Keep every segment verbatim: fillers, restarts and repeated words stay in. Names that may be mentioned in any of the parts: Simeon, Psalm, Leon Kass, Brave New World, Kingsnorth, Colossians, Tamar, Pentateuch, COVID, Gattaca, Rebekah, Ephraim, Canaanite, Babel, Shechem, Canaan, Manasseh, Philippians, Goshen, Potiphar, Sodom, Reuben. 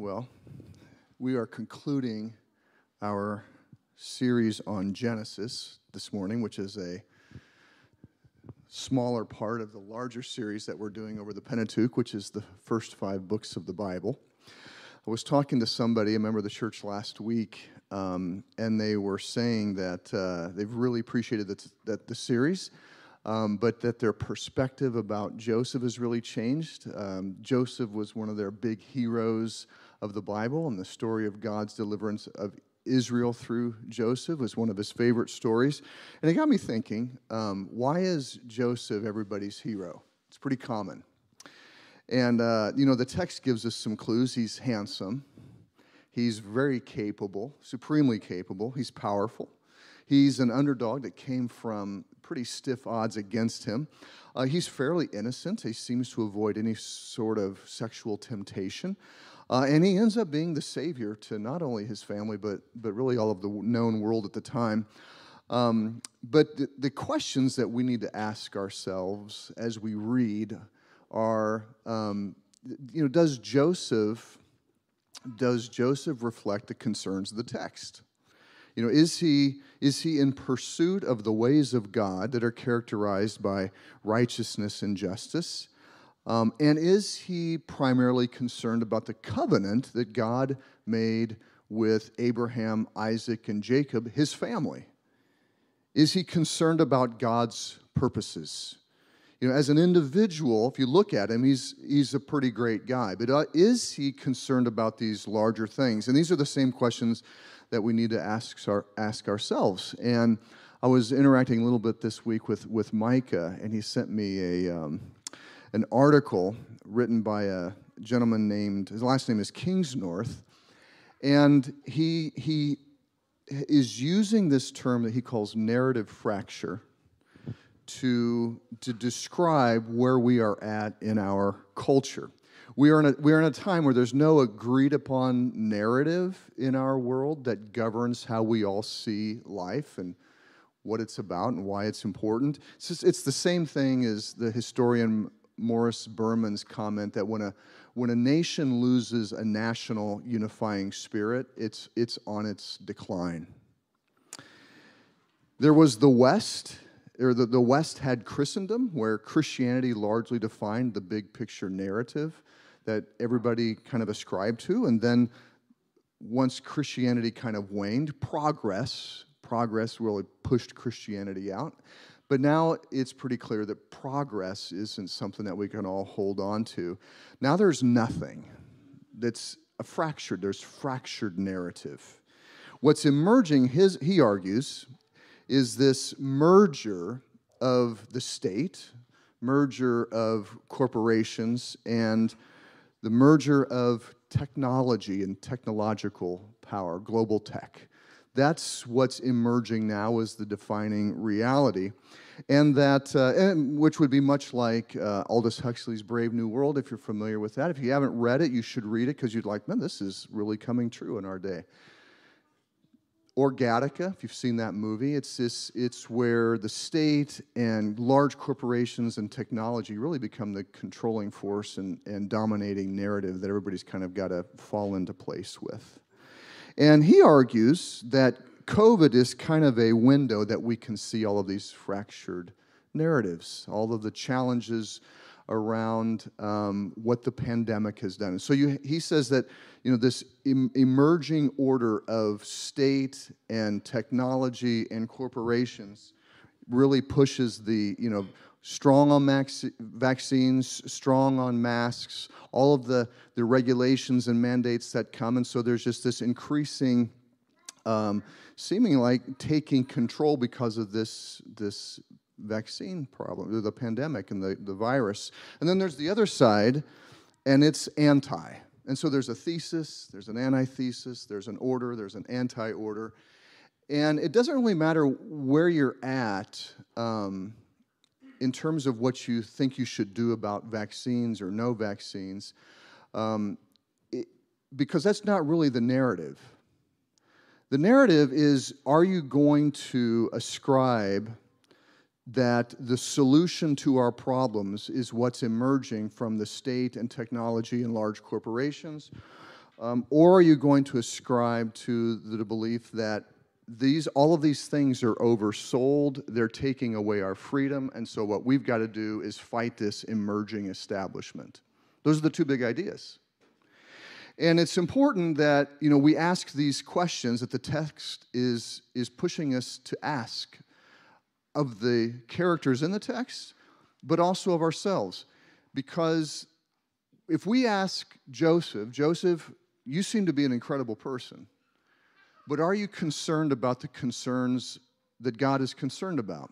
Well, we are concluding our series on Genesis this morning, which is a smaller part of the larger series that we're doing over the Pentateuch, which is the first five books of the Bible. I was talking to somebody, a member of the church last week, um, and they were saying that uh, they've really appreciated that, that the series, um, but that their perspective about Joseph has really changed. Um, Joseph was one of their big heroes of the Bible, and the story of God's deliverance of Israel through Joseph was one of his favorite stories. And it got me thinking, um, why is Joseph everybody's hero? It's pretty common. And, uh, you know, the text gives us some clues. He's handsome. He's very capable, supremely capable. He's powerful. He's an underdog that came from pretty stiff odds against him. Uh, he's fairly innocent. He seems to avoid any sort of sexual temptation. Uh, and he ends up being the savior to not only his family, but but really all of the known world at the time. Um, but the, the questions that we need to ask ourselves as we read are, um, you know, does Joseph, does Joseph reflect the concerns of the text? You know, is he, is he in pursuit of the ways of God that are characterized by righteousness and justice? Um, and is he primarily concerned about the covenant that God made with Abraham, Isaac, and Jacob, his family? Is he concerned about God's purposes? You know, as an individual, if you look at him, he's, he's a pretty great guy. But uh, is he concerned about these larger things? And these are the same questions that we need to ask, our, ask ourselves. And I was interacting a little bit this week with, with Micah, and he sent me a... Um, an article written by a gentleman named, his last name is Kingsnorth, and he he is using this term that he calls narrative fracture to to describe where we are at in our culture. We are in a, we are in a time where there's no agreed upon narrative in our world that governs how we all see life and what it's about and why it's important. It's just, it's the same thing as the historian Morris Berman's comment that when a when a nation loses a national unifying spirit, it's it's on its decline. There was the West, or the, the West had Christendom, where Christianity largely defined the big picture narrative that everybody kind of ascribed to. And then once Christianity kind of waned, progress, progress really pushed Christianity out. But now it's pretty clear that progress isn't something that we can all hold on to. Now there's nothing that's a fractured, there's fractured narrative. What's emerging, his, he argues, is this merger of the state, merger of corporations, and the merger of technology and technological power, global tech. That's what's emerging now as the defining reality, and that uh, and which would be much like uh, Aldous Huxley's Brave New World, if you're familiar with that. If you haven't read it, you should read it, because you'd like, man, this is really coming true in our day. Or Gattaca, if you've seen that movie, it's this, it's where the state and large corporations and technology really become the controlling force and, and dominating narrative that everybody's kind of got to fall into place with. And he argues that COVID is kind of a window that we can see all of these fractured narratives, all of the challenges around um, what the pandemic has done. So you, he says that, you know, this em emerging order of state and technology and corporations really pushes the, you know, strong on max vaccines, strong on masks, all of the, the regulations and mandates that come. And so there's just this increasing, um, seeming like taking control because of this, this vaccine problem, the pandemic and the, the virus. And then there's the other side, and it's anti. And so there's a thesis, there's an antithesis, there's an order, there's an anti-order. And it doesn't really matter where you're at, um, in terms of what you think you should do about vaccines or no vaccines, um, it, because that's not really the narrative. The narrative is, are you going to ascribe that the solution to our problems is what's emerging from the state and technology and large corporations? Um, or are you going to ascribe to the belief that these, all of these things are oversold, they're taking away our freedom, and so what we've got to do is fight this emerging establishment? Those are the two big ideas. And it's important that, you know, we ask these questions that the text is, is pushing us to ask of the characters in the text, but also of ourselves. Because if we ask Joseph, Joseph, you seem to be an incredible person, but are you concerned about the concerns that God is concerned about?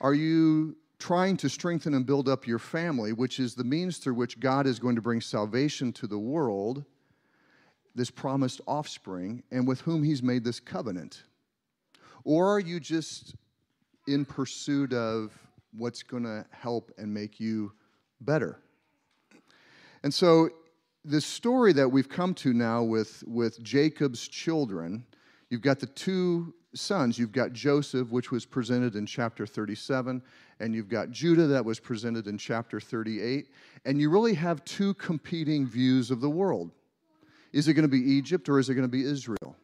Are you trying to strengthen and build up your family, which is the means through which God is going to bring salvation to the world, this promised offspring, and with whom he's made this covenant? Or are you just in pursuit of what's going to help and make you better? And so this story that we've come to now with, with Jacob's children, you've got the two sons. You've got Joseph, which was presented in chapter thirty-seven, and you've got Judah that was presented in chapter thirty-eight. And you really have two competing views of the world. Is it going to be Egypt or is it going to be Israel?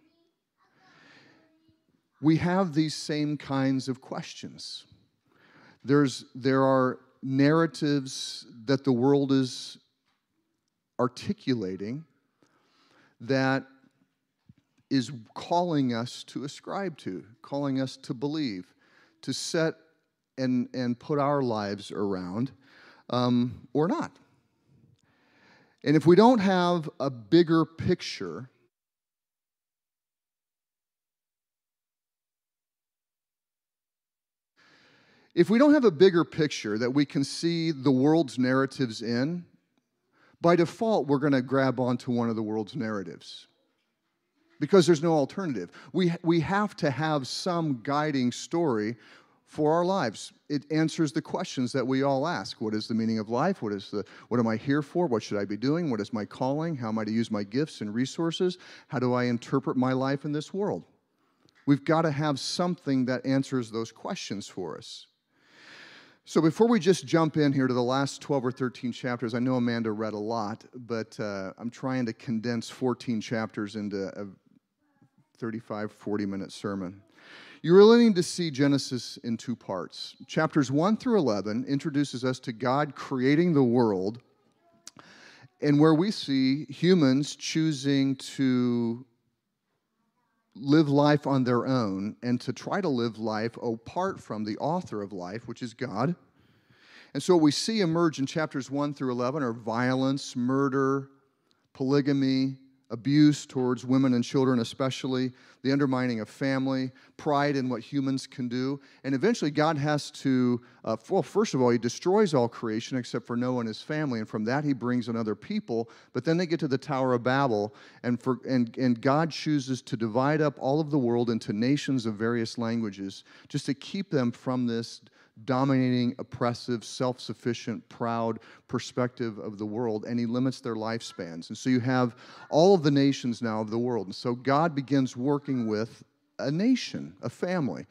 We have these same kinds of questions. There's, there are narratives that the world is articulating that is calling us to ascribe to, calling us to believe, to set and, and put our lives around, um, or not. And if we don't have a bigger picture, if we don't have a bigger picture that we can see the world's narratives in, by default, we're going to grab onto one of the world's narratives because there's no alternative. We, we have to have some guiding story for our lives. It answers the questions that we all ask. What is the meaning of life? What is the, what am I here for? What should I be doing? What is my calling? How am I to use my gifts and resources? How do I interpret my life in this world? We've got to have something that answers those questions for us. So before we just jump in here to the last twelve or thirteen chapters, I know Amanda read a lot, but uh, I'm trying to condense fourteen chapters into a thirty-five, forty-minute sermon. You really need to see Genesis in two parts. Chapters one through eleven introduces us to God creating the world, and where we see humans choosing to live life on their own and to try to live life apart from the author of life, which is God. And so what we see emerge in chapters one through eleven are violence, murder, polygamy, abuse towards women and children especially, the undermining of family, pride in what humans can do. And eventually God has to, uh, well, first of all, he destroys all creation except for Noah and his family. And from that he brings another people. But then they get to the Tower of Babel. And, for, and, and God chooses to divide up all of the world into nations of various languages just to keep them from this dominating, oppressive, self-sufficient, proud perspective of the world, and he limits their lifespans. And so you have all of the nations now of the world. And so God begins working with a nation, a family,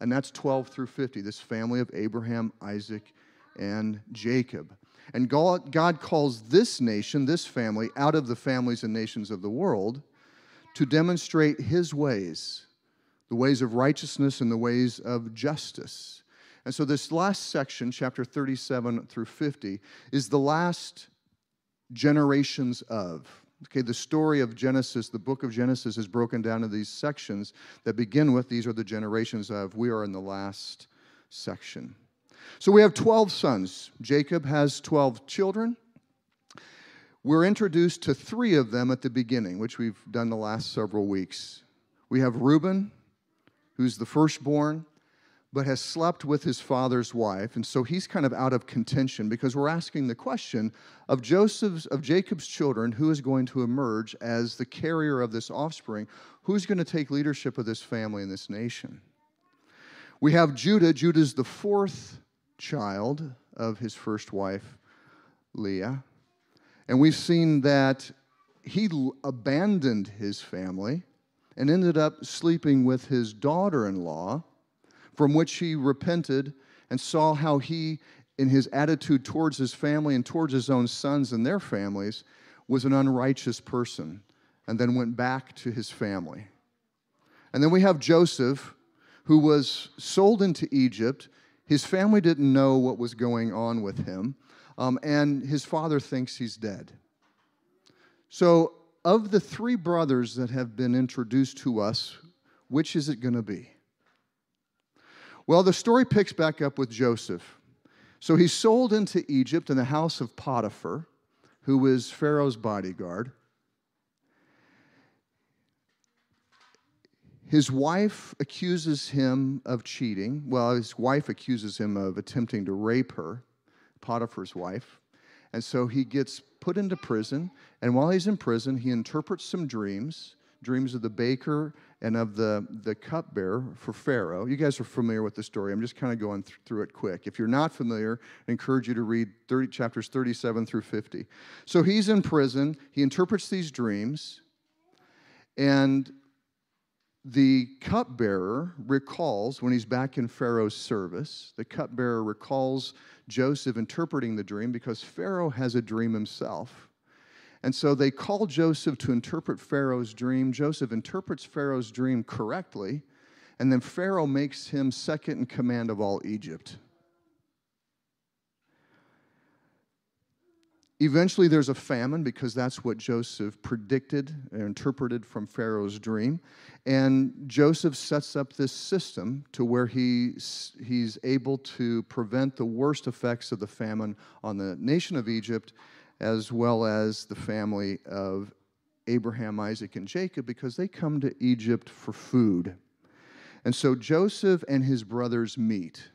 and that's twelve through fifty, this family of Abraham, Isaac, and Jacob. And God, God calls this nation, this family, out of the families and nations of the world to demonstrate his ways, the ways of righteousness and the ways of justice. And so this last section, chapter thirty-seven through fifty, is the last generations of. Okay, the story of Genesis, the book of Genesis, is broken down into these sections that begin with, these are the generations of. We are in the last section. So we have twelve sons. Jacob has twelve children. We're introduced to three of them at the beginning, which we've done the last several weeks. We have Reuben, who's the firstborn, but has slept with his father's wife, and so he's kind of out of contention because we're asking the question of Joseph's, of Jacob's children, who is going to emerge as the carrier of this offspring? Who's going to take leadership of this family and this nation? We have Judah. Judah's the fourth child of his first wife, Leah, and we've seen that he abandoned his family and ended up sleeping with his daughter-in-law, from which he repented and saw how he, in his attitude towards his family and towards his own sons and their families, was an unrighteous person and then went back to his family. And then we have Joseph, who was sold into Egypt. His family didn't know what was going on with him, um, and his father thinks he's dead. So of the three brothers that have been introduced to us, which is it going to be? Well, the story picks back up with Joseph. So he's sold into Egypt in the house of Potiphar, who is Pharaoh's bodyguard. His wife accuses him of cheating. Well, his wife accuses him of attempting to rape her, Potiphar's wife. And so he gets put into prison. And while he's in prison, he interprets some dreams, dreams of the baker and of the, the cupbearer for Pharaoh. You guys are familiar with the story. I'm just kind of going th- through it quick. If you're not familiar, I encourage you to read thirty, chapters thirty-seven through fifty. So he's in prison. He interprets these dreams. And the cupbearer recalls, when he's back in Pharaoh's service, the cupbearer recalls Joseph interpreting the dream because Pharaoh has a dream himself. And so they call Joseph to interpret Pharaoh's dream. Joseph interprets Pharaoh's dream correctly, and then Pharaoh makes him second in command of all Egypt. Eventually, there's a famine because that's what Joseph predicted and interpreted from Pharaoh's dream. And Joseph sets up this system to where he, he's able to prevent the worst effects of the famine on the nation of Egypt, as well as the family of Abraham, Isaac, and Jacob, because they come to Egypt for food. And so Joseph and his brothers meet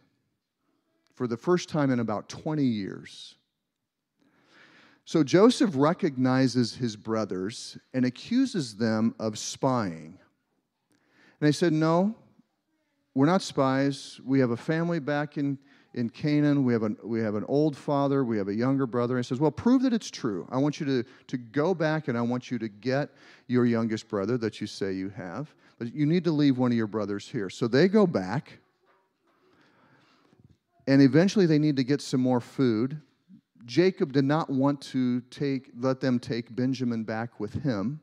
for the first time in about twenty years. So Joseph recognizes his brothers and accuses them of spying. And they said, no, we're not spies. We have a family back in, in Canaan. We have, an, we have an old father. We have a younger brother. And he says, well, prove that it's true. I want you to, to go back, and I want you to get your youngest brother that you say you have. But you need to leave one of your brothers here. So they go back, and eventually they need to get some more food. Jacob did not want to take, let them take Benjamin back with him,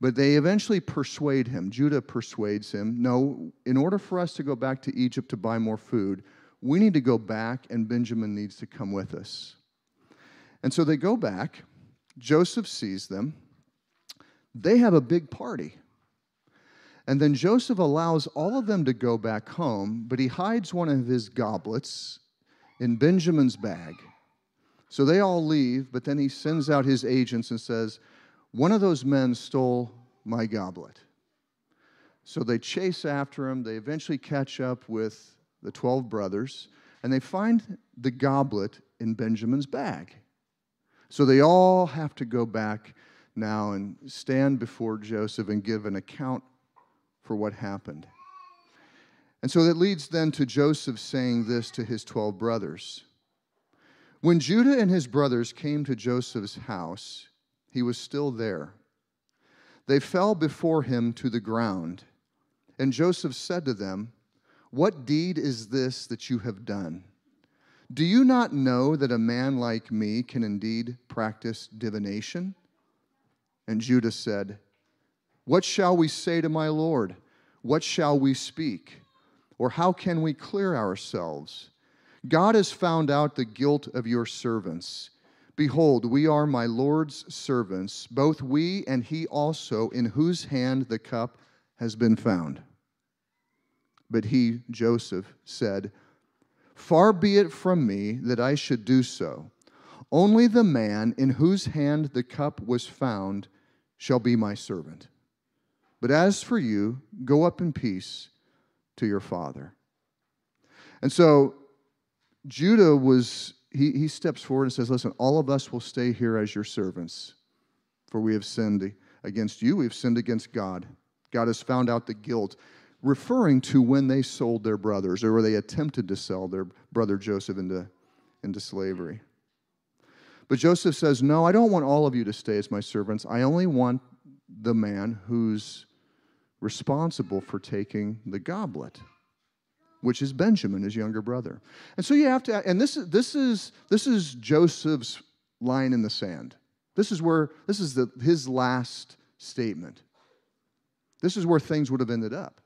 but they eventually persuade him. Judah persuades him, no, in order for us to go back to Egypt to buy more food, we need to go back, and Benjamin needs to come with us. And so they go back. Joseph sees them. They have a big party. And then Joseph allows all of them to go back home, but he hides one of his goblets in Benjamin's bag. So they all leave, but then he sends out his agents and says, one of those men stole my goblet. So they chase after him. They eventually catch up with the twelve brothers, and they find the goblet in Benjamin's bag. So they all have to go back now and stand before Joseph and give an account for what happened. And so that leads then to Joseph saying this to his twelve brothers. When Judah and his brothers came to Joseph's house, he was still there. They fell before him to the ground. And Joseph said to them, what deed is this that you have done? Do you not know that a man like me can indeed practice divination? And Judah said, what shall we say to my Lord? What shall we speak? Or how can we clear ourselves? God has found out the guilt of your servants. Behold, we are my Lord's servants, both we and he also, in whose hand the cup has been found. But he, Joseph, said, far be it from me that I should do so. Only the man in whose hand the cup was found shall be my servant. But as for you, go up in peace to your father. And so Judah was, he, he steps forward and says, listen, all of us will stay here as your servants, for we have sinned against you, we have sinned against God. God has found out the guilt, referring to when they sold their brothers, or they attempted to sell their brother Joseph into, into slavery. But Joseph says, no, I don't want all of you to stay as my servants. I only want the man who's responsible for taking the goblet, which is Benjamin, his younger brother. And so you have to, and this is this is this is Joseph's line in the sand. This is where, this is the, his last statement. This is where things would have ended up.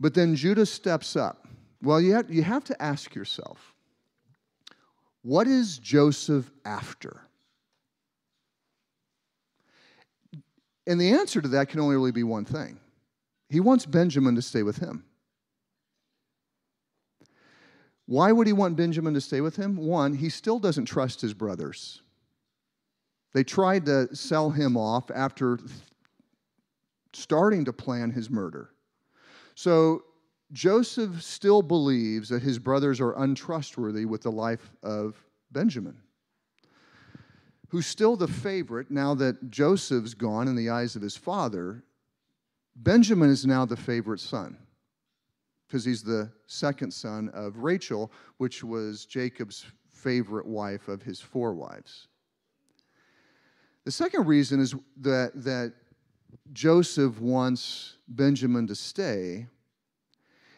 But then Judah steps up. Well, you have, you have to ask yourself, what is Joseph after? And the answer to that can only really be one thing. He wants Benjamin to stay with him. Why would he want Benjamin to stay with him? One, he still doesn't trust his brothers. They tried to sell him off after starting to plan his murder. So Joseph still believes that his brothers are untrustworthy with the life of Benjamin, who's still the favorite now that Joseph's gone in the eyes of his father. Benjamin is now the favorite son because he's the second son of Rachel, which was Jacob's favorite wife of his four wives. The second reason is that, that Joseph wants Benjamin to stay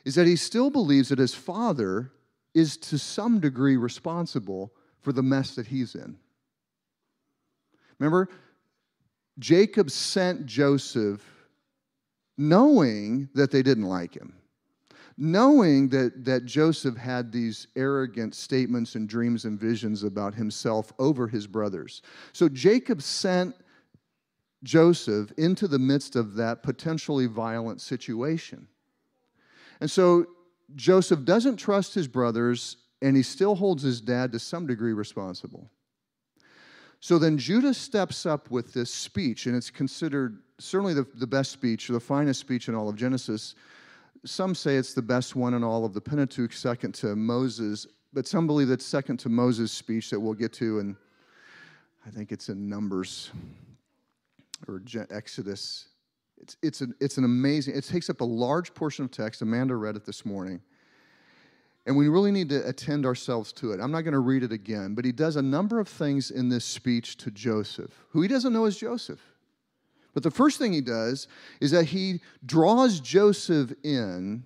is that he still believes that his father is to some degree responsible for the mess that he's in. Remember, Jacob sent Joseph knowing that they didn't like him, knowing that, that Joseph had these arrogant statements and dreams and visions about himself over his brothers. So Jacob sent Joseph into the midst of that potentially violent situation. And so Joseph doesn't trust his brothers, and he still holds his dad to some degree responsible. So then Judah steps up with this speech, and it's considered certainly the, the best speech, or the finest speech in all of Genesis. Some say it's the best one in all of the Pentateuch, second to Moses, but some believe it's second to Moses' speech that we'll get to, and I think it's in Numbers or Exodus. It's, it's, an, it's an amazing, it takes up a large portion of text. Amanda read it this morning. And we really need to attend ourselves to it. I'm not going to read it again, but he does a number of things in this speech to Joseph, who he doesn't know is Joseph. But the first thing he does is that he draws Joseph in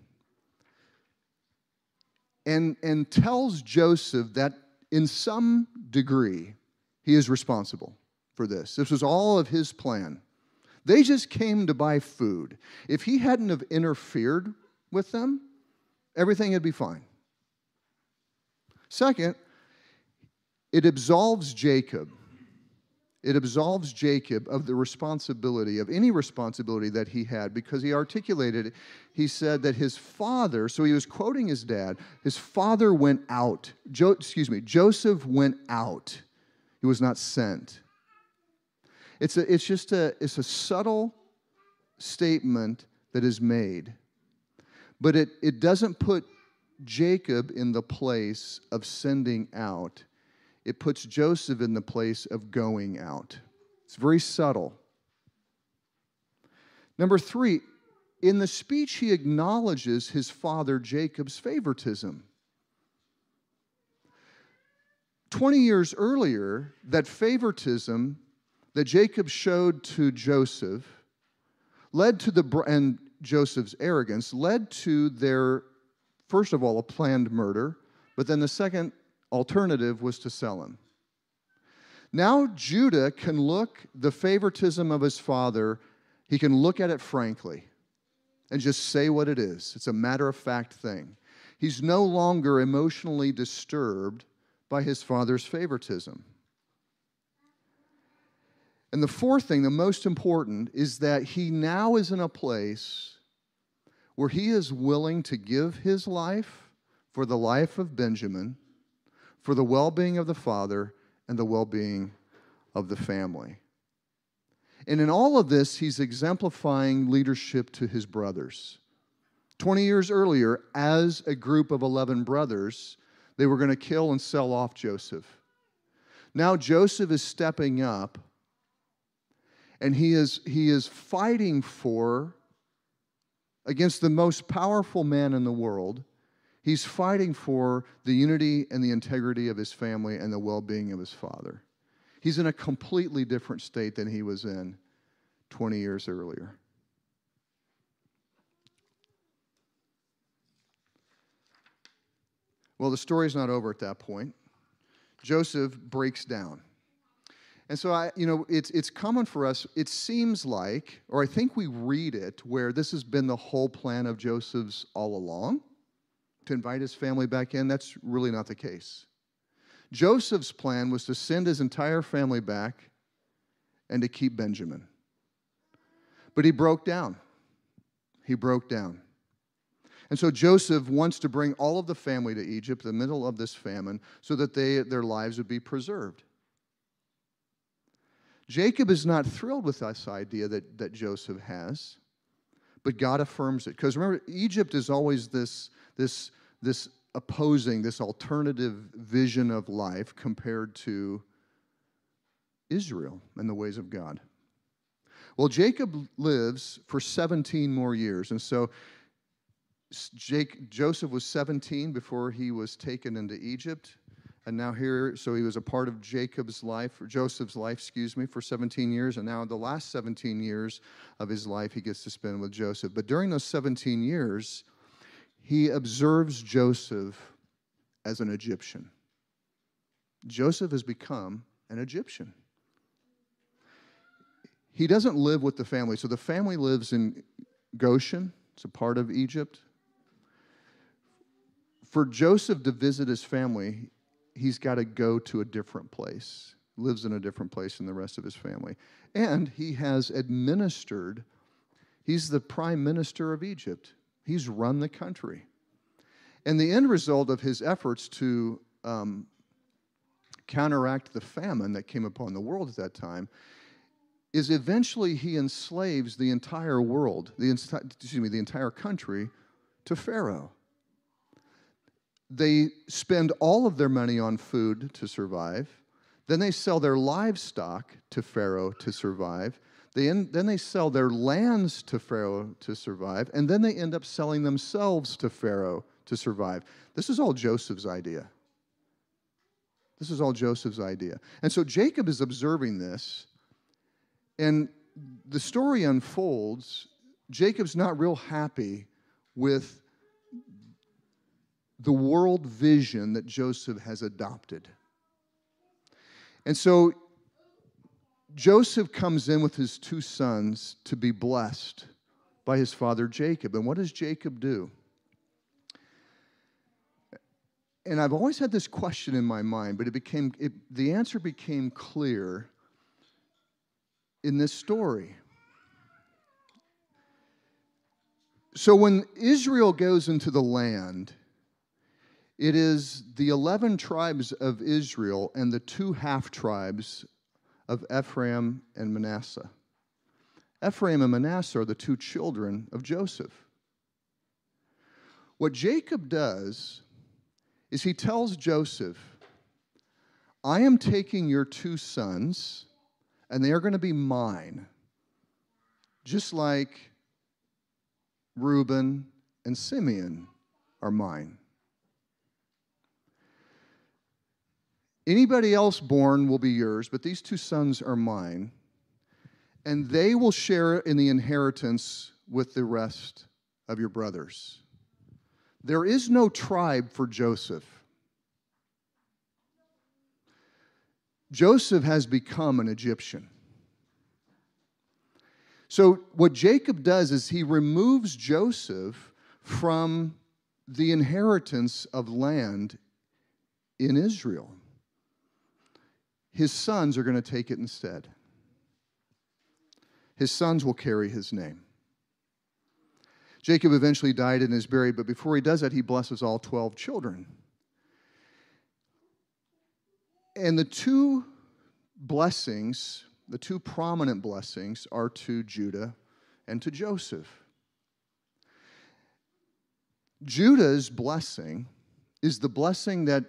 and, and tells Joseph that in some degree he is responsible for this. This was all of his plan. They just came to buy food. If he hadn't have interfered with them, everything would be fine. Second, it absolves Jacob. It absolves Jacob of the responsibility, of any responsibility that he had, because he articulated it. He said that his father, so he was quoting his dad, his father went out. Jo- excuse me, Joseph went out. He was not sent. It's a, it's just a, it's a subtle statement that is made, but it, it doesn't put Jacob in the place of sending out. It puts Joseph in the place of going out. It's very subtle. Number three, in the speech he acknowledges his father Jacob's favoritism. Twenty years earlier, that favoritism that Jacob showed to Joseph led to the, and Joseph's arrogance led to their, first of all, a planned murder, but then the second alternative was to sell him. Now Judah can look the favoritism of his father, he can look at it frankly and just say what it is. It's a matter-of-fact thing. He's no longer emotionally disturbed by his father's favoritism. And the fourth thing, the most important, is that he now is in a place where he is willing to give his life for the life of Benjamin, for the well-being of the father, and the well-being of the family. And in all of this, he's exemplifying leadership to his brothers. Twenty years earlier, as a group of eleven brothers, they were going to kill and sell off Joseph. Now Joseph is stepping up, and he is, he is fighting for... against the most powerful man in the world. He's fighting for the unity and the integrity of his family and the well-being of his father. He's in a completely different state than he was in twenty years earlier. Well, the story's not over at that point. Joseph breaks down. And so, I, you know, it's it's common for us, it seems like, or I think we read it, where this has been the whole plan of Joseph's all along, to invite his family back in. That's really not the case. Joseph's plan was to send his entire family back and to keep Benjamin. But he broke down. He broke down. And so Joseph wants to bring all of the family to Egypt, the middle of this famine, so that they, their lives would be preserved. Jacob is not thrilled with this idea that, that Joseph has, but God affirms it. Because remember, Egypt is always this, this, this opposing, this alternative vision of life compared to Israel and the ways of God. Well, Jacob lives for seventeen more years, and so Jake, Joseph was seventeen before he was taken into Egypt. And now here, so he was a part of Jacob's life, or Joseph's life, excuse me, for seventeen years. And now the last seventeen years of his life, he gets to spend with Joseph. But during those seventeen years, he observes Joseph as an Egyptian. Joseph has become an Egyptian. He doesn't live with the family. So the family lives in Goshen. It's a part of Egypt. For Joseph to visit his family, he's got to go to a different place, lives in a different place than the rest of his family. And he has administered, he's the prime minister of Egypt. He's run the country. And the end result of his efforts to um, counteract the famine that came upon the world at that time is eventually he enslaves the entire world, the, excuse me, the entire country to Pharaoh. They spend all of their money on food to survive. Then they sell their livestock to Pharaoh to survive. They end, then they sell their lands to Pharaoh to survive. And then they end up selling themselves to Pharaoh to survive. This is all Joseph's idea. This is all Joseph's idea. And so Jacob is observing this. And the story unfolds. Jacob's not real happy with the world vision that Joseph has adopted. And so Joseph comes in with his two sons to be blessed by his father Jacob. And what does Jacob do? And I've always had this question in my mind, but it became it, the answer became clear in this story. So when Israel goes into the land, it is the eleven tribes of Israel and the two half-tribes of Ephraim and Manasseh. Ephraim and Manasseh are the two children of Joseph. What Jacob does is he tells Joseph, I am taking your two sons, and they are going to be mine, just like Reuben and Simeon are mine. Anybody else born will be yours, but these two sons are mine, and they will share in the inheritance with the rest of your brothers. There is no tribe for Joseph. Joseph has become an Egyptian. So what Jacob does is he removes Joseph from the inheritance of land in Israel. His sons are going to take it instead. His sons will carry his name. Jacob eventually died and is buried, but before he does that, he blesses all twelve children. And the two blessings, the two prominent blessings, are to Judah and to Joseph. Judah's blessing is the blessing that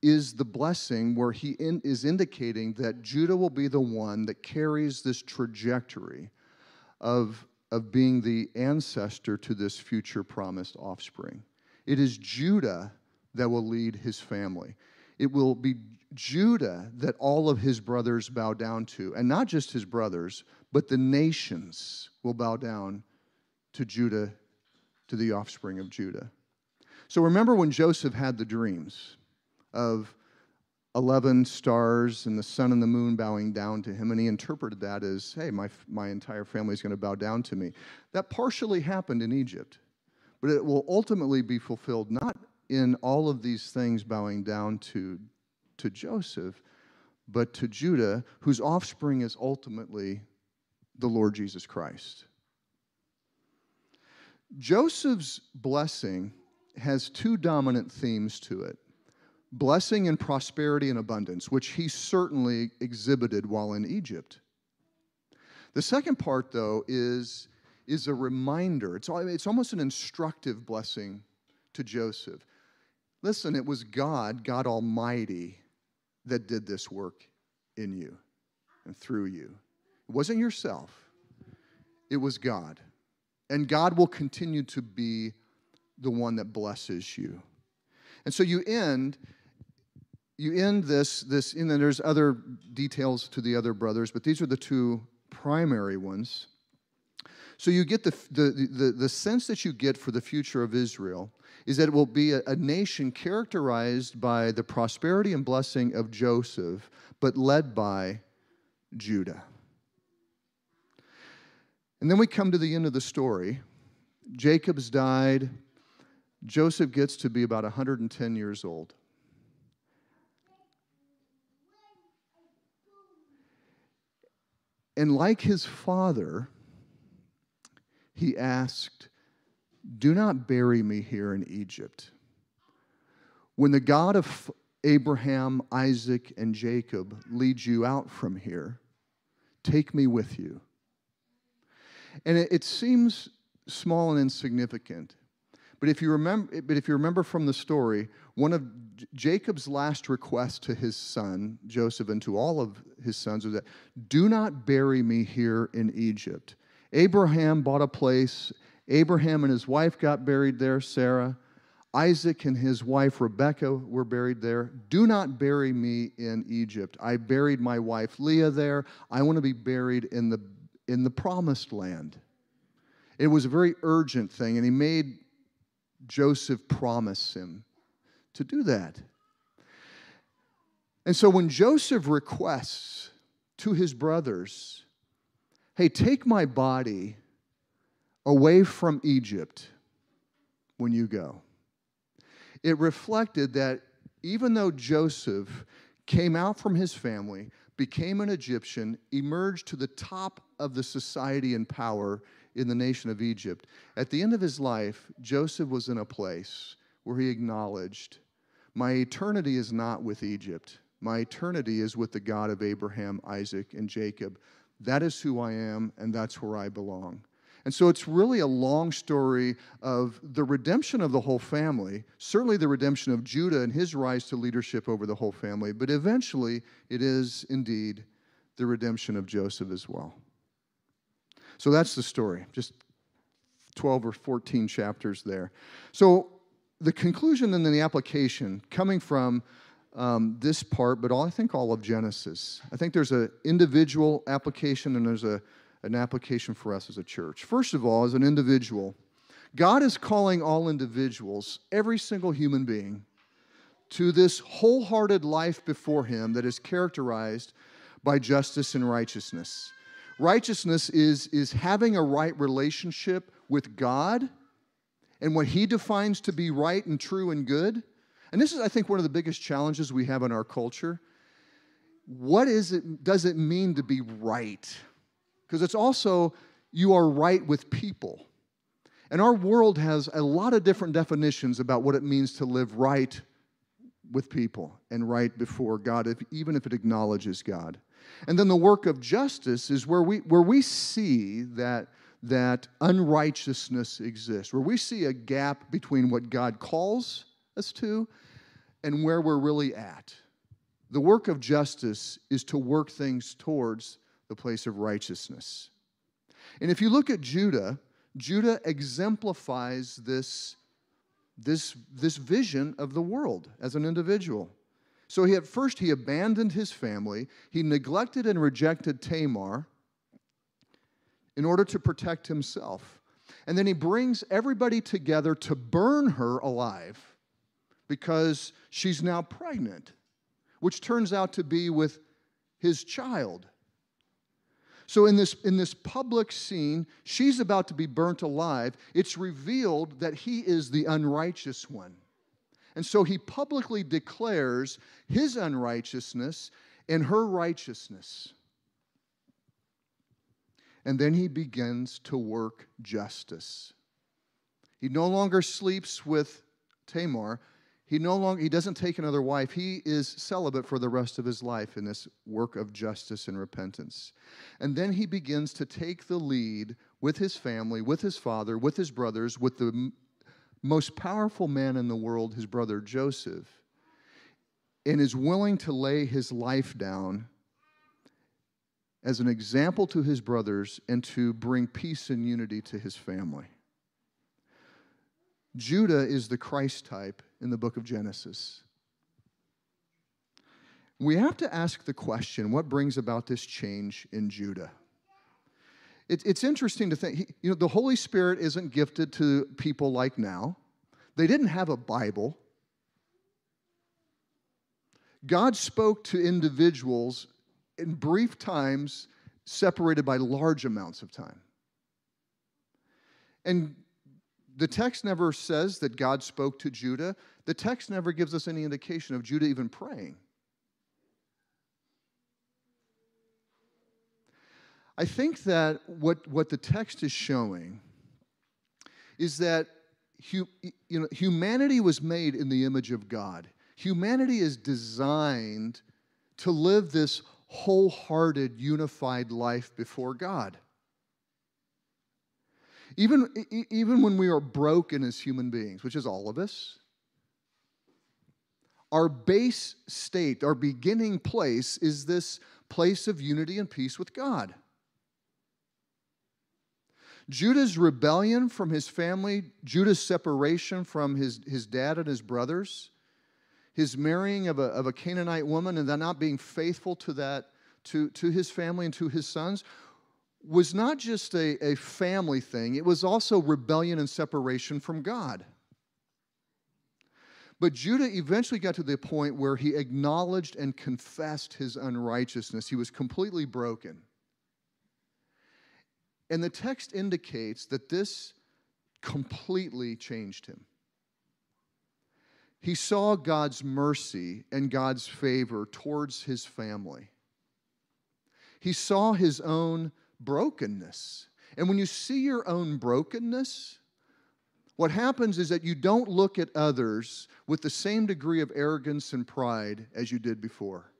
is the blessing where he in, is indicating that Judah will be the one that carries this trajectory of, of being the ancestor to this future promised offspring. It is Judah that will lead his family. It will be Judah that all of his brothers bow down to, and not just his brothers, but the nations will bow down to Judah, to the offspring of Judah. So remember when Joseph had the dreams of eleven stars and the sun and the moon bowing down to him, and he interpreted that as, hey, my, my entire family is going to bow down to me. That partially happened in Egypt, but it will ultimately be fulfilled not in all of these things bowing down to, to Joseph, but to Judah, whose offspring is ultimately the Lord Jesus Christ. Joseph's blessing has two dominant themes to it: blessing and prosperity and abundance, which he certainly exhibited while in Egypt. The second part, though, is, is a reminder. It's, it's almost an instructive blessing to Joseph. Listen, it was God, God Almighty, that did this work in you and through you. It wasn't yourself. It was God. And God will continue to be the one that blesses you. And so you end, you end this, this, and then there's other details to the other brothers, but these are the two primary ones. So you get the, the, the, the sense that you get for the future of Israel is that it will be a, a nation characterized by the prosperity and blessing of Joseph, but led by Judah. And then we come to the end of the story. Jacob's died. Joseph gets to be about one hundred ten years old. And like his father, he asked, "Do not bury me here in Egypt. When the God of Abraham, Isaac, and Jacob leads you out from here, take me with you." And it, it seems small and insignificant, but if you remember, but if you remember from the story, one of Jacob's last requests to his son Joseph and to all of his sons was that, "Do not bury me here in Egypt." Abraham bought a place. Abraham and his wife got buried there, Sarah. Isaac and his wife Rebekah were buried there. "Do not bury me in Egypt. I buried my wife Leah there. I want to be buried in the in the promised land." It was a very urgent thing, and he made Joseph promised him to do that. And so when Joseph requests to his brothers, "Hey, take my body away from Egypt when you go," it reflected that even though Joseph came out from his family, became an Egyptian, emerged to the top of the society and power in the nation of Egypt, at the end of his life, Joseph was in a place where he acknowledged, "My eternity is not with Egypt. My eternity is with the God of Abraham, Isaac, and Jacob. That is who I am, and that's where I belong." And so it's really a long story of the redemption of the whole family, certainly the redemption of Judah and his rise to leadership over the whole family, but eventually it is indeed the redemption of Joseph as well. So that's the story, just twelve or fourteen chapters there. So the conclusion and then the application coming from um, this part, but all, I think all of Genesis. I think there's an individual application and there's a, an application for us as a church. First of all, as an individual, God is calling all individuals, every single human being, to this wholehearted life before him that is characterized by justice and righteousness. Righteousness is, is having a right relationship with God and what he defines to be right and true and good. And this is, I think, one of the biggest challenges we have in our culture. What is it, does it mean to be right? Because it's also, you are right with people. And our world has a lot of different definitions about what it means to live right with people and right before God, if, even if it acknowledges God. And then the work of justice is where we, where we see that, that unrighteousness exists, where we see a gap between what God calls us to and where we're really at. The work of justice is to work things towards the place of righteousness. And if you look at Judah, Judah exemplifies this, this, this vision of the world as an individual. So he, at first he abandoned his family. He neglected and rejected Tamar in order to protect himself. And then he brings everybody together to burn her alive because she's now pregnant which turns out to be with his child. So in this, in this public scene, she's about to be burnt alive. It's revealed that he is the unrighteous one. And so he publicly declares his unrighteousness and her righteousness. And then he begins to work justice. He no longer sleeps with Tamar. He no longer he doesn't take another wife. He is celibate for the rest of his life in this work of justice and repentance. And then he begins to take the lead with his family, with his father, with his brothers, with the m- most powerful man in the world, his brother Joseph, and is willing to lay his life down as an example to his brothers and to bring peace and unity to his family. Judah is the Christ type in the book of Genesis. We have to ask the question, what brings about this change in Judah? It, it's interesting to think, you know, the Holy Spirit isn't gifted to people like now. They didn't have a Bible. God spoke to individuals in brief times, separated by large amounts of time. And the text never says that God spoke to Judah. The text never gives us any indication of Judah even praying. I think that what, what the text is showing is that hu- you know, humanity was made in the image of God. Humanity is designed to live this wholehearted, unified life before God. Even, even when we are broken as human beings, which is all of us, our base state, our beginning place is this place of unity and peace with God. Judah's rebellion from his family, Judah's separation from his, his dad and his brothers, his marrying of a, of a Canaanite woman and then not being faithful to that, to, to his family and to his sons, was not just a, a family thing. It was also rebellion and separation from God. But Judah eventually got to the point where he acknowledged and confessed his unrighteousness. He was completely broken. And the text indicates that this completely changed him. He saw God's mercy and God's favor towards his family. He saw his own brokenness. And when you see your own brokenness, what happens is that you don't look at others with the same degree of arrogance and pride as you did before.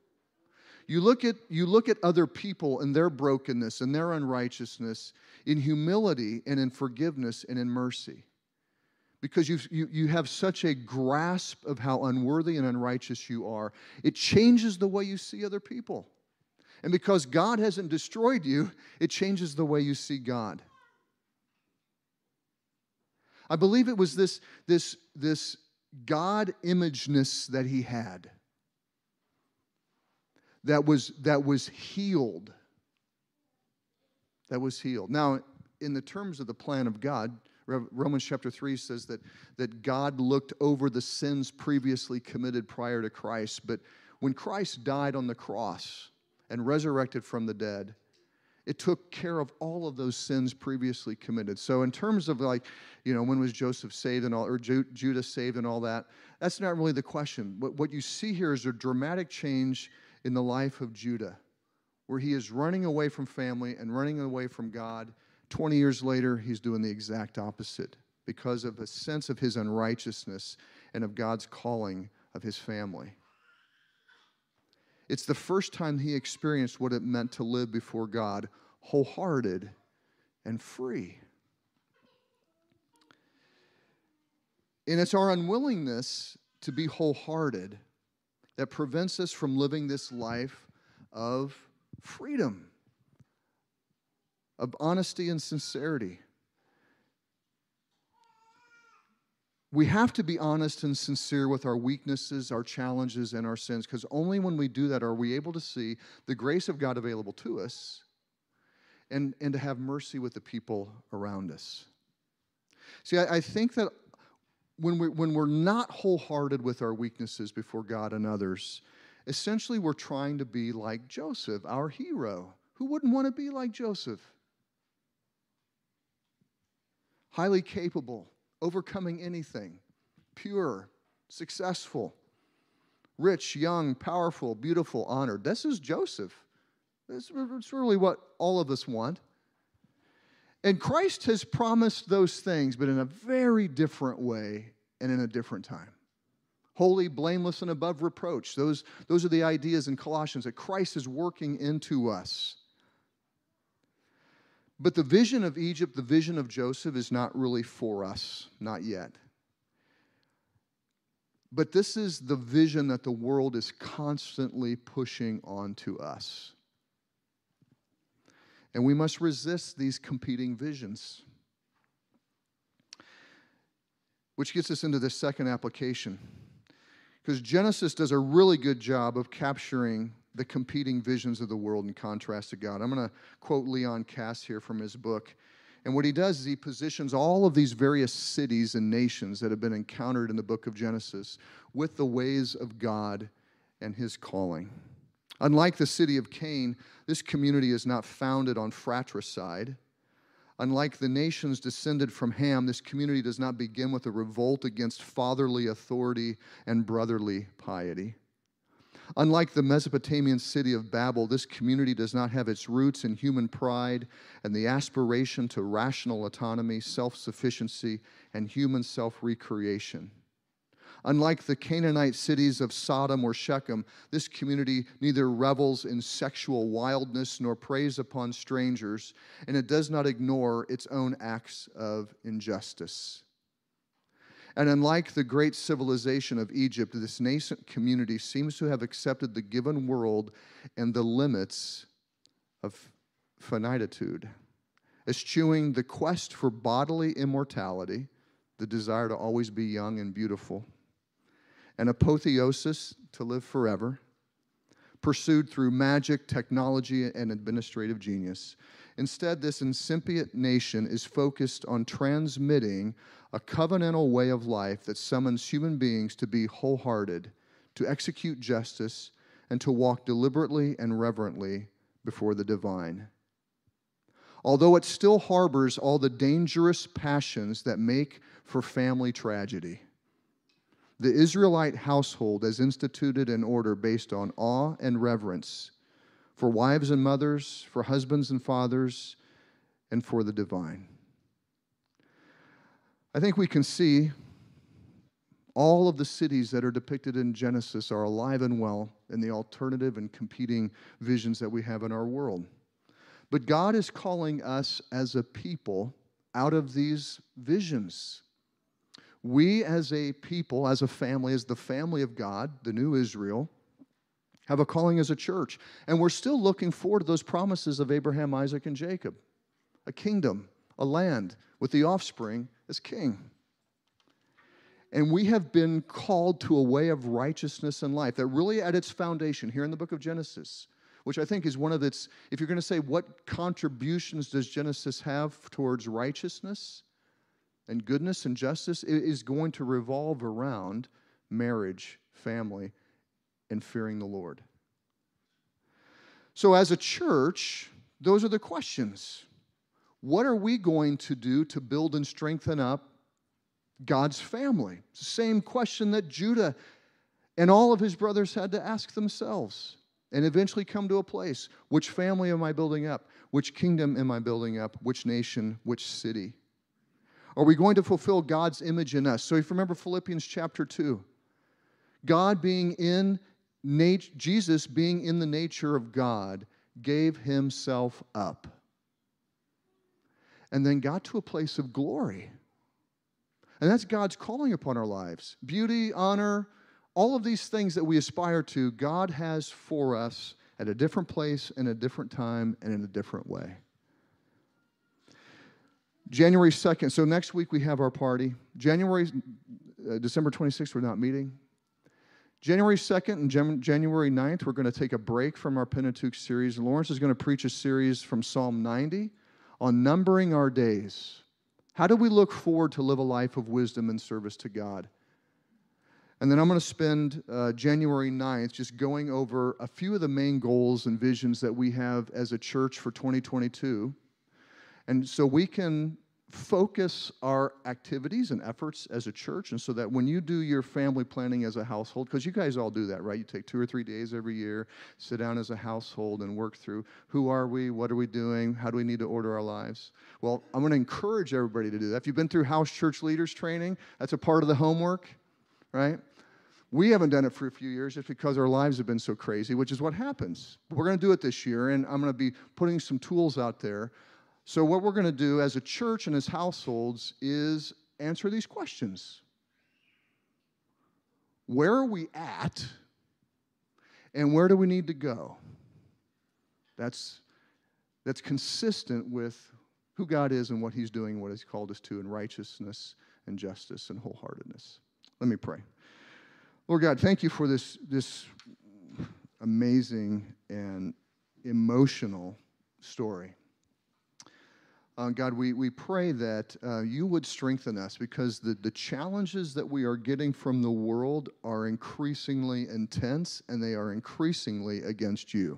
You look at, you look at other people and their brokenness and their unrighteousness in humility and in forgiveness and in mercy, because you've, you, you have such a grasp of how unworthy and unrighteous you are. It changes the way you see other people. And because God hasn't destroyed you, it changes the way you see God. I believe it was this, this, this God-imageness that he had that was, that was healed. That was healed. Now, in the terms of the plan of God, Romans chapter three says that, that God looked over the sins previously committed prior to Christ. But when Christ died on the cross and resurrected from the dead, it took care of all of those sins previously committed. So in terms of like, you know, when was Joseph saved and all, or Ju- Judah saved and all that, that's not really the question. What, what you see here is a dramatic change in the life of Judah, where he is running away from family and running away from God. twenty years later, he's doing the exact opposite because of a sense of his unrighteousness and of God's calling of his family. It's the first time he experienced what it meant to live before God, wholehearted and free. And it's our unwillingness to be wholehearted that prevents us from living this life of freedom, of honesty and sincerity. We have to be honest and sincere with our weaknesses, our challenges, and our sins, because only when we do that are we able to see the grace of God available to us and, and to have mercy with the people around us. See, I, I think that when, we, when we're not wholehearted with our weaknesses before God and others, Essentially, we're trying to be like Joseph, our hero. Who wouldn't want to be like Joseph? Highly capable, overcoming anything, pure, successful, rich, young, powerful, beautiful, honored. This is Joseph. This is really what all of us want. And Christ has promised those things, but in a very different way and in a different time. Holy, blameless, and above reproach. Those, those are the ideas in Colossians that Christ is working into us. But the vision of Egypt, the vision of Joseph, is not really for us, not yet. But this is the vision that the world is constantly pushing onto us. And we must resist these competing visions. Which gets us into this second application. Because Genesis does a really good job of capturing the competing visions of the world in contrast to God. I'm going to quote Leon Kass here from his book. And what he does is he positions all of these various cities and nations that have been encountered in the book of Genesis with the ways of God and his calling. Unlike the city of Cain, this community is not founded on fratricide. Unlike the nations descended from Ham, this community does not begin with a revolt against fatherly authority and brotherly piety. Unlike the Mesopotamian city of Babel, this community does not have its roots in human pride and the aspiration to rational autonomy, self-sufficiency, and human self-recreation. Unlike the Canaanite cities of Sodom or Shechem, this community neither revels in sexual wildness nor preys upon strangers, and it does not ignore its own acts of injustice. And unlike the great civilization of Egypt, this nascent community seems to have accepted the given world and the limits of finitude, eschewing the quest for bodily immortality, the desire to always be young and beautiful, and apotheosis, to live forever, pursued through magic, technology, and administrative genius. Instead, this incipient nation is focused on transmitting a covenantal way of life that summons human beings to be wholehearted, to execute justice, and to walk deliberately and reverently before the divine. Although it still harbors all the dangerous passions that make for family tragedy, the Israelite household is instituted in order based on awe and reverence for wives and mothers, for husbands and fathers, and for the divine. I think we can see all of the cities that are depicted in Genesis are alive and well in the alternative and competing visions that we have in our world. But God is calling us as a people out of these visions. We as a people, as a family, as the family of God, the new Israel, have a calling as a church. And we're still looking forward to those promises of Abraham, Isaac, and Jacob. A kingdom, a land with the offspring as king. And we have been called to a way of righteousness and life that really at its foundation, here in the book of Genesis, which I think is one of its, if you're going to say what contributions does Genesis have towards righteousness and goodness and justice, it is going to revolve around marriage, family, and fearing the Lord. So as a church, those are the questions. What are we going to do to build and strengthen up God's family? It's the same question that Judah and all of his brothers had to ask themselves. And eventually come to a place, which family am I building up? Which kingdom am I building up? Which nation? Which city? Are we going to fulfill God's image in us? So if you remember Philippians chapter two, God being in, nat- Jesus being in the nature of God, gave himself up. And then got to a place of glory. And that's God's calling upon our lives. Beauty, honor, all of these things that we aspire to, God has for us at a different place, in a different time, and in a different way. January second, so next week we have our party. January, uh, December twenty-sixth, we're not meeting. January second and Gen- January ninth, we're going to take a break from our Pentateuch series. Lawrence is going to preach a series from Psalm ninety on numbering our days. How do we look forward to live a life of wisdom and service to God? And then I'm going to spend uh, January ninth just going over a few of the main goals and visions that we have as a church for twenty twenty-two. And so we can focus our activities and efforts as a church, and so that when you do your family planning as a household, because you guys all do that, right? You take two or three days every year, sit down as a household and work through who are we, what are we doing, how do we need to order our lives? Well, I'm going to encourage everybody to do that. If you've been through house church leaders training, that's a part of the homework, right? We haven't done it for a few years just because our lives have been so crazy, which is what happens. We're going to do it this year, and I'm going to be putting some tools out there. So what we're going to do as a church and as households is answer these questions. Where are we at, and where do we need to go? That's, that's consistent with who God is and what he's doing, what he's called us to in righteousness and justice and wholeheartedness. Let me pray. Lord God, thank you for this, this amazing and emotional story. Uh, God, we, we pray that uh, you would strengthen us, because the, the challenges that we are getting from the world are increasingly intense, and they are increasingly against you.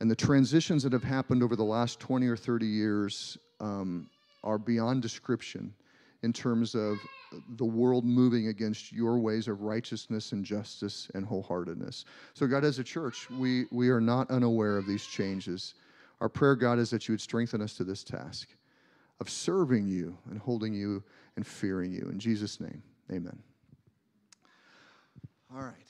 And the transitions that have happened over the last twenty or thirty years um, are beyond description in terms of the world moving against your ways of righteousness and justice and wholeheartedness. So God, as a church, we, we are not unaware of these changes. Our prayer, God, is that you would strengthen us to this task of serving you and holding you and fearing you. In Jesus' name, amen. All right.